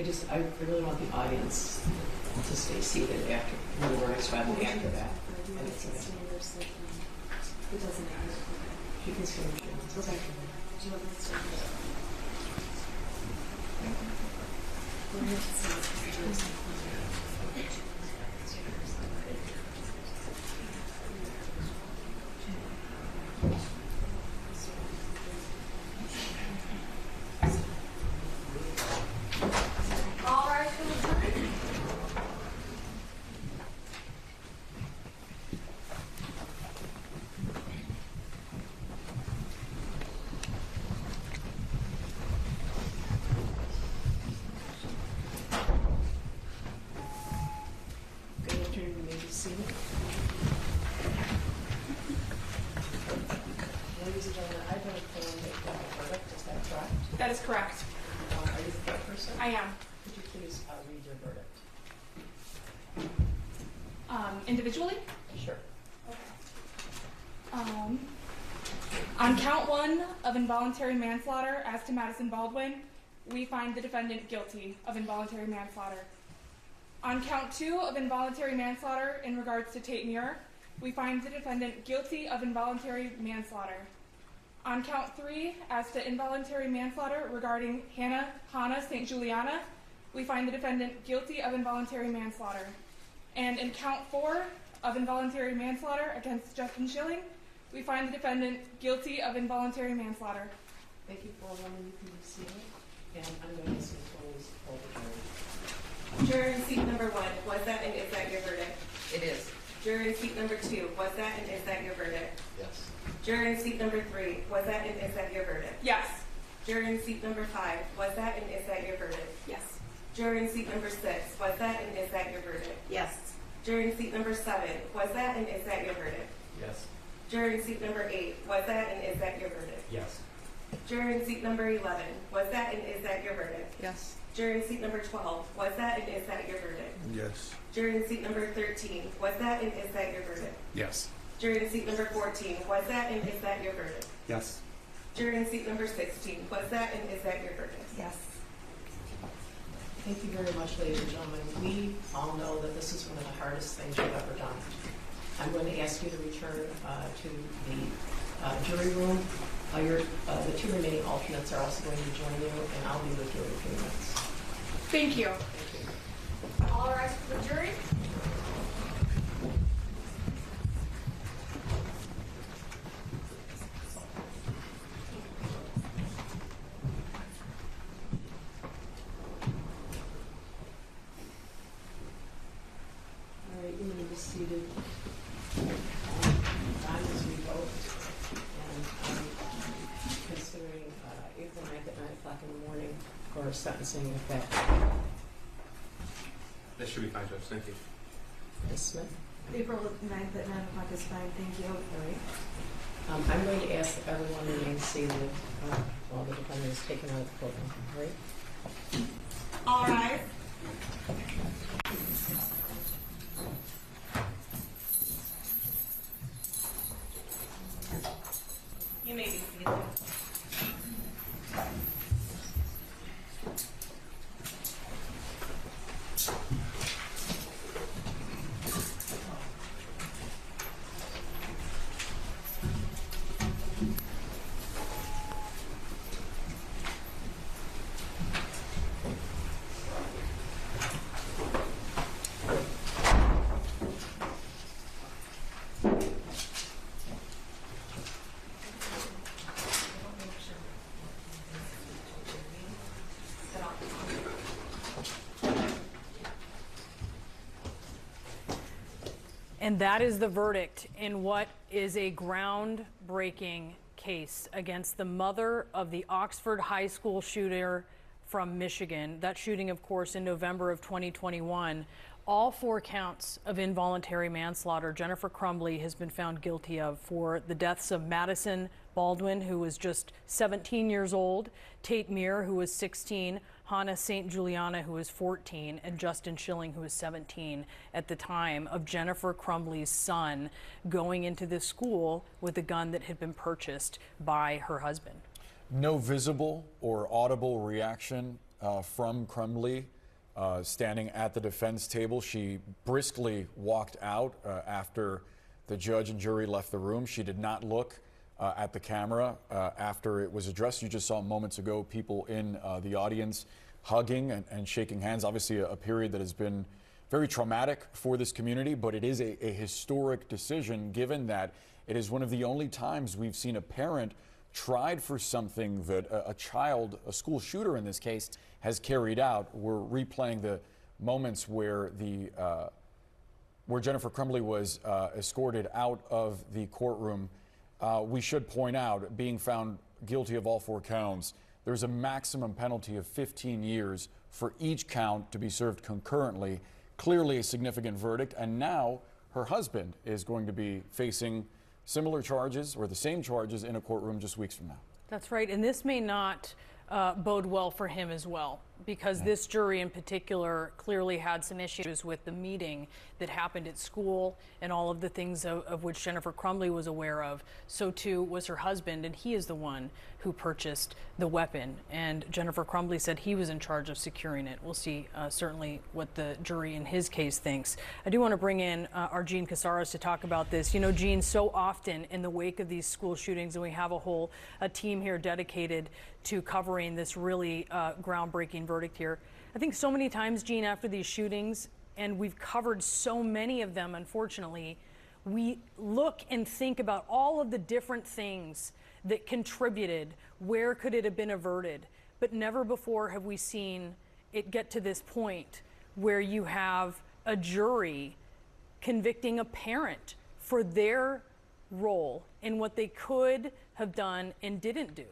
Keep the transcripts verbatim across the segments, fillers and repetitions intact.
I just, I really want the audience to stay seated after when the words finally after that. And it's okay. It doesn't matter. You can see what you're doing. Do you want me to stay here? That is correct. Uh, are you the person? I am. Could you please uh, read your verdict? Um, individually? Sure. Okay. Um, on count one of involuntary manslaughter as to Madison Baldwin, we find the defendant guilty of involuntary manslaughter. On count two of involuntary manslaughter in regards to Tate Muir, we find the defendant guilty of involuntary manslaughter. On count three, as to involuntary manslaughter regarding Hannah, Hannah Saint Juliana, we find the defendant guilty of involuntary manslaughter. And in count four of involuntary manslaughter against Justin Schilling, we find the defendant guilty of involuntary manslaughter. Thank you for allowing me to see it. And I'm going to close all the jury. Juror in seat number one, was that and is that your verdict? It is. Juror in seat number two, was that and is that your verdict? Yes. Juror in seat number three, was that and is that your verdict? Yes. Juror in seat number five, was that and is that your verdict? Yes. Juror in seat number six, was that and is that your verdict? Yes. Juror in seat number seven, was that and is that your verdict? Yes. Juror in seat number eight, was that and is that your verdict? Yes. Juror in seat number eleven, was that and is that your verdict? Yes. Juror in seat number twelve, was that and is that your verdict? Yes. Juror in seat number thirteen, was that and is that your verdict? Yes. Juror in seat number fourteen, was that and is that your verdict? Yes. Juror in seat number sixteen, was that and is that your verdict? Yes. Thank you very much, ladies and gentlemen. We all know that this is one of the hardest things you've ever done. I'm going to ask you to return uh, to the uh, jury room. Uh, your, uh, the two remaining alternates are also going to join you, and I'll be with you in a few minutes. Thank you. Thank you. All rise for the jury. Seated time as we vote, and I'm considering uh, April ninth at nine o'clock in the morning for sentencing effect. That should be fine, Judge. Thank you. Miz Smith? April ninth at nine o'clock is fine. Thank you. All right. Um, I'm going to ask that everyone remain seated uh, while the defendant is taken out of the courtroom. All right? All right. You may be seated. And that is the verdict in what is a groundbreaking case against the mother of the Oxford High School shooter from Michigan. That shooting, of course, in November of twenty twenty-one. All four counts of involuntary manslaughter, Jennifer Crumbley has been found guilty of for the deaths of Madison Baldwin, who was just seventeen years old, Tate Muir, who was sixteen, Hannah Saint Juliana, who was fourteen, and Justin Schilling, who was seventeen at the time of Jennifer Crumbley's son going into this school with a gun that had been purchased by her husband. No visible or audible reaction uh, from Crumbley, uh, standing at the defense table. She briskly walked out uh, after the judge and jury left the room. She did not look uh, at the camera uh, after it was addressed. You just saw moments ago people in uh, the audience hugging and, and shaking hands. Obviously a, a period that has been very traumatic for this community, but it is a, a historic decision, given that it is one of the only times we've seen a parent tried for something that a, a child, a school shooter in this case, has carried out. We're replaying the moments where the uh, where Jennifer Crumbley was uh, escorted out of the courtroom. Uh, we should point out, being found guilty of all four counts, there's a maximum penalty of fifteen years for each count to be served concurrently. Clearly a significant verdict, and now her husband is going to be facing similar charges or the same charges in a courtroom just weeks from now. That's right, and this may not uh, bode well for him as well, because yeah. this jury in particular clearly had some issues with the meeting that happened at school and all of the things of, of which Jennifer Crumbley was aware of. So too was her husband, and he is the one who purchased the weapon, and Jennifer Crumbley said he was in charge of securing it. We'll see uh, certainly what the jury in his case thinks. I do want to bring in uh, our Gene Casares to talk about this. You know, Gene, so often in the wake of these school shootings, and we have a whole a team here dedicated to covering this really uh, groundbreaking verdict here. I think so many times, Gene, after these shootings, and we've covered so many of them, unfortunately, we look and think about all of the different things that contributed. Where could it have been averted? But never before have we seen it get to this point where you have a jury convicting a parent for their role in what they could have done and didn't do.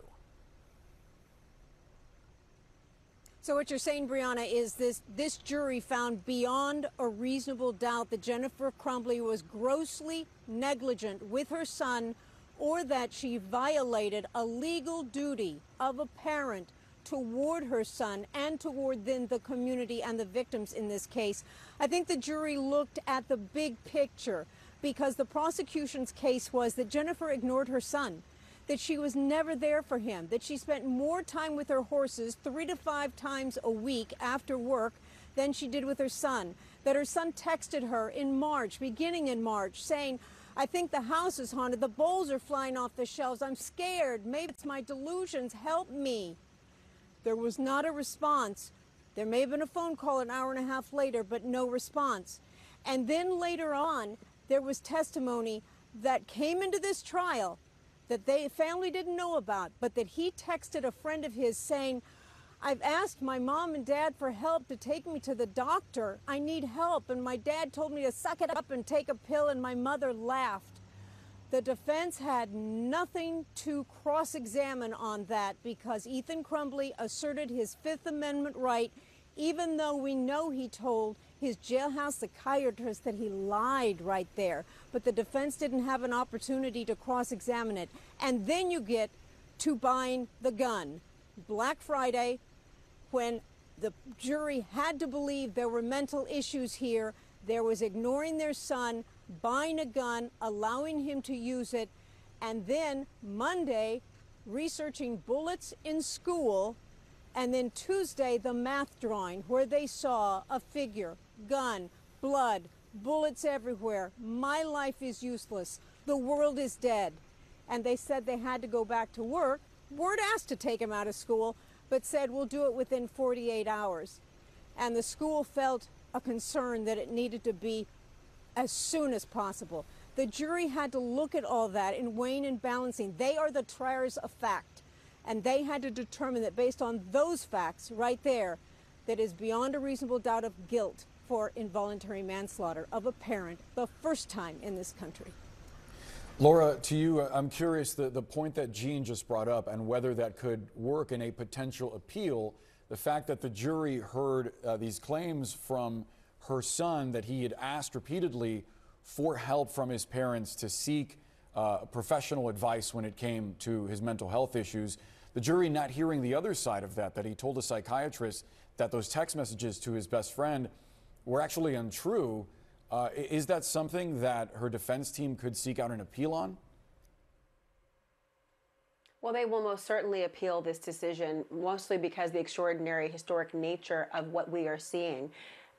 So what you're saying, Brianna, is this, this jury found beyond a reasonable doubt that Jennifer Crumbley was grossly negligent with her son, or that she violated a legal duty of a parent toward her son and toward then the community and the victims in this case. I think the jury looked at the big picture, because the prosecution's case was that Jennifer ignored her son, that she was never there for him, that she spent more time with her horses three to five times a week after work than she did with her son, that her son texted her in March, beginning in March, saying, I think the house is haunted, the bowls are flying off the shelves, I'm scared, maybe it's my delusions, help me. There was not a response. There may have been a phone call an hour and a half later, but no response. And then later on, there was testimony that came into this trial that the family didn't know about, but that he texted a friend of his saying, I've asked my mom and dad for help to take me to the doctor. I need help, and my dad told me to suck it up and take a pill, and my mother laughed. The defense had nothing to cross-examine on that, because Ethan Crumbley asserted his Fifth Amendment right, even though we know he told his jailhouse psychiatrist that he lied right there. But the defense didn't have an opportunity to cross-examine it. And then you get to buying the gun. Black Friday, when the jury had to believe there were mental issues here, there was ignoring their son, buying a gun, allowing him to use it, and then Monday, researching bullets in school, and then Tuesday, the math drawing, where they saw a figure, gun, blood, bullets everywhere. My life is useless. The world is dead. And they said they had to go back to work. Weren't asked to take him out of school, but said we'll do it within forty-eight hours. And the school felt a concern that it needed to be as soon as possible. The jury had to look at all that and weighing and balancing. They are the triers of fact. And they had to determine that based on those facts right there, that is beyond a reasonable doubt of guilt for involuntary manslaughter of a parent, the first time in this country. Laura, to you, I'm curious, the, the point that Gene just brought up and whether that could work in a potential appeal, the fact that the jury heard uh, these claims from her son that he had asked repeatedly for help from his parents to seek uh, professional advice when it came to his mental health issues. The jury not hearing the other side of that, that he told a psychiatrist that those text messages to his best friend were actually untrue. Uh, is that something that her defense team could seek out an appeal on? Well, they will most certainly appeal this decision, mostly because the extraordinary historic nature of what we are seeing.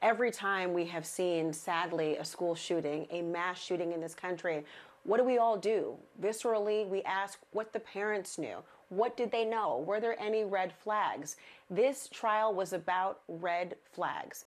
Every time we have seen, sadly, a school shooting, a mass shooting in this country, what do we all do? Viscerally, we ask what the parents knew. What did they know? Were there any red flags? This trial was about red flags.